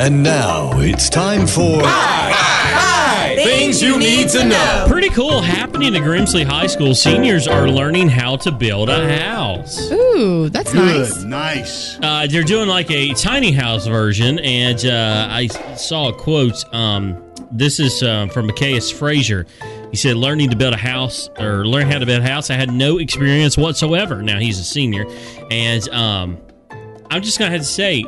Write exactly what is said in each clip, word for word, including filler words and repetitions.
And now it's time for Hi, Hi, Hi, Things You Need to Know. Pretty cool happening at Grimsley High School. Seniors are learning how to build a house. Ooh, that's good, nice. Nice. Uh, they're doing like a tiny house version, and uh, I saw a quote. Um, this is uh, from Macaeus Fraser. He said, learning to build a house, or learn how to build a house, I had no experience whatsoever. Now, he's a senior, and um, I'm just going to have to say,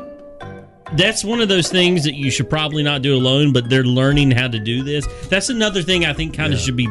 that's one of those things that you should probably not do alone, but they're learning how to do this. That's another thing I think kind of yeah. should be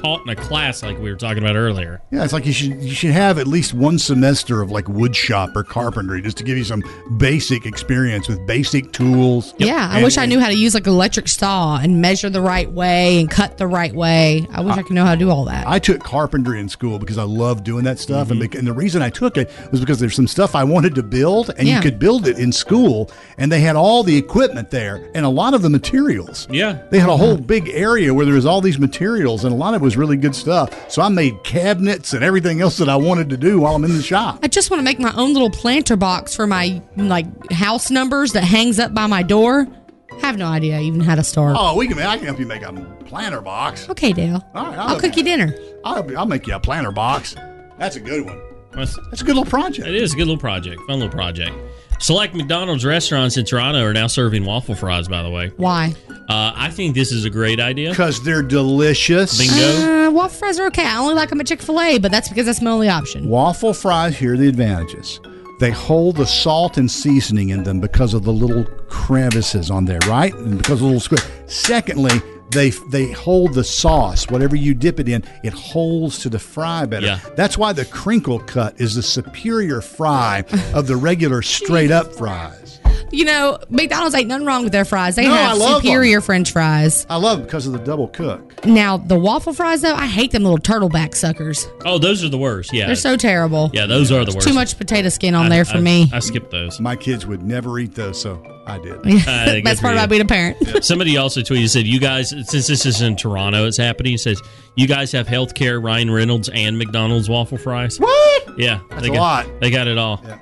taught in a class like we were talking about earlier. Yeah, it's like you should you should have at least one semester of like wood shop or carpentry just to give you some basic experience with basic tools. Yep. Yeah, I and, wish I knew how to use like an electric saw and measure the right way and cut the right way. I wish I, I could know how to do all that. I took carpentry in school because I love doing that stuff. Mm-hmm. And, bec- and the reason I took it was because there's some stuff I wanted to build and yeah. you could build it in school, and they had all the equipment there and a lot of the materials. Yeah. They had a whole big area where there was all these materials, and a lot of was really good stuff. So I made cabinets and everything else that I wanted to do while I'm in the shop. I just want to make my own little planter box for my like house numbers that hangs up by my door. I have no idea even how to start. Oh, we can. I can help you make a planter box. Okay, Dale. All right, I'll, I'll cook you dinner. I'll, I'll make you a planter box. That's a good one. That's, That's a good little project. It is a good little project. Fun little project. Select McDonald's restaurants in Toronto are now serving waffle fries, by the way. Why? Uh, I think this is a great idea. Because they're delicious. Bingo. Uh, waffle fries are okay. I only like them at Chick-fil-A, but that's because that's my only option. Waffle fries, here are the advantages. They hold the salt and seasoning in them because of the little crevices on there, right? And because of the little squid. Secondly, They they hold the sauce. Whatever you dip it in, it holds to the fry better. Yeah. That's why the crinkle cut is the superior fry of the regular straight-up fries. You know, McDonald's ain't nothing wrong with their fries. They no, have superior them. French fries. I love them because of the double cook. Now, the waffle fries, though, I hate them little turtleback suckers. Oh, those are the worst, yeah. They're so terrible. Yeah, those are the There's worst. Too much potato skin on I, there for I, me. I skipped those. My kids would never eat those, so I did. Uh, That's part about being a parent. Yeah. Somebody also tweeted, said, you guys, since this is in Toronto, it's happening, says, you guys have healthcare, Ryan Reynolds, and McDonald's waffle fries. What? Yeah. That's they a got, lot. They got it all. Yeah.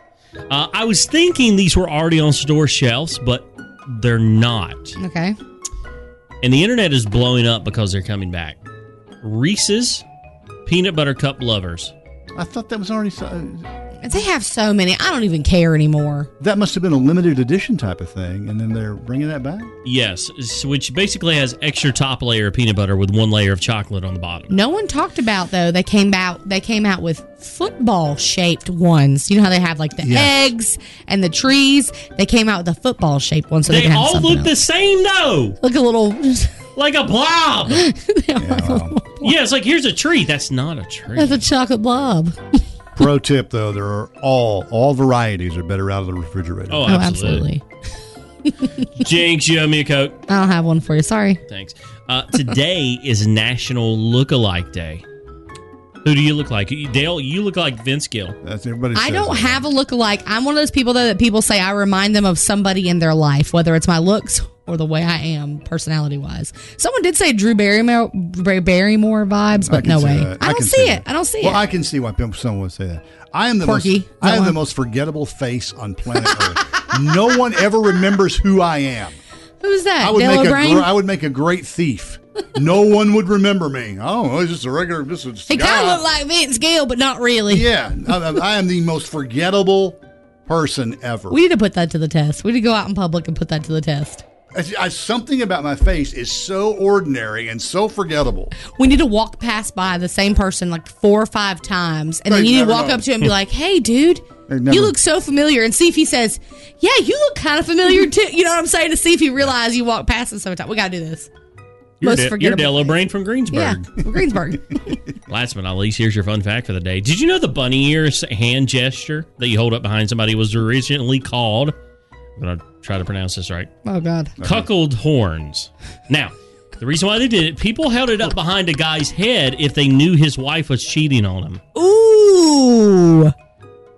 Uh, I was thinking these were already on store shelves, but they're not. Okay. And the internet is blowing up because they're coming back. Reese's Peanut Butter Cup Lovers. I thought that was already... So- they have so many. I don't even care anymore. That must have been a limited edition type of thing, and then they're bringing that back? Yes, which basically has extra top layer of peanut butter with one layer of chocolate on the bottom. No one talked about, though, they came out, they came out with football-shaped ones. You know how they have, like, the yeah. eggs and the trees? They came out with a football-shaped one, so they, they can have something They all look else. The same, though. Look a little... Like a blob. Yeah, like wow. a blob. Yeah, it's like, here's a tree. That's not a tree. That's a chocolate blob. Pro tip, though, there are all all varieties are better out of the refrigerator. Oh, absolutely. Oh, absolutely. Jinx, you owe me a Coke. I don't have one for you. Sorry. Thanks. Uh, today is National Lookalike Day. Who do you look like? Dale, you look like Vince Gill. That's everybody. I don't that. have a look-alike. I'm one of those people, though, that people say I remind them of somebody in their life, whether it's my looks or the way I am personality-wise. Someone did say Drew Barrymore, Barrymore vibes, but no way. That. I don't I see, see it. I don't see well, it. Well, I can see why someone would say that. I am the Quirky. most. I am the most forgettable face on planet Earth. No one ever remembers who I am. Who's that? I would, make a, I would make a great thief. No one would remember me. Oh, he's just a regular. Just a he kind of looked like Vince Gill, but not really. Yeah, I, I am the most forgettable person ever. We need to put that to the test. We need to go out in public and put that to the test. I, I, something about my face is so ordinary and so forgettable. We need to walk past by the same person like four or five times, and they then you need to walk know. up to him and be like, "Hey, dude, never, you look so familiar," and see if he says, "Yeah, you look kind of familiar too." You know what I'm saying? To see if you realize you walked past us sometime. We gotta do this. You're, Most de- you're Della Brain from Greensburg. Yeah, from Greensburg. Last but not least, here's your fun fact for the day. Did you know the bunny ear hand gesture that you hold up behind somebody was originally called, I'm going to try to pronounce this right. Oh, God. Cuckold okay. horns. Now, the reason why they did it, people held it up behind a guy's head if they knew his wife was cheating on him. Ooh.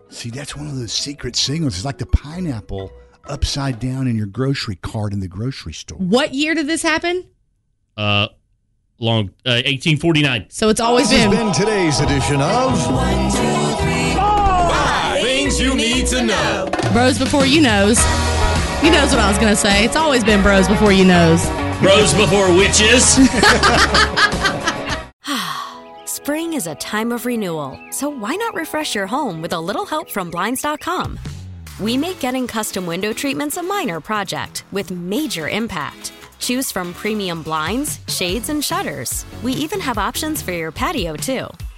See, that's one of those secret signals. It's like the pineapple upside down in your grocery cart in the grocery store. What year did this happen? Uh, long uh, eighteen forty-nine. So it's always been. This has been today's edition of One, Two, Three, Four. Five Things You Need to Know. Bros Before You Knows. You knows what I was gonna say. It's always been Bros Before You Knows. Bros Before Witches. Spring is a time of renewal, so why not refresh your home with a little help from Blinds dot com? We make getting custom window treatments a minor project with major impact. Choose from premium blinds, shades, and shutters. We even have options for your patio, too.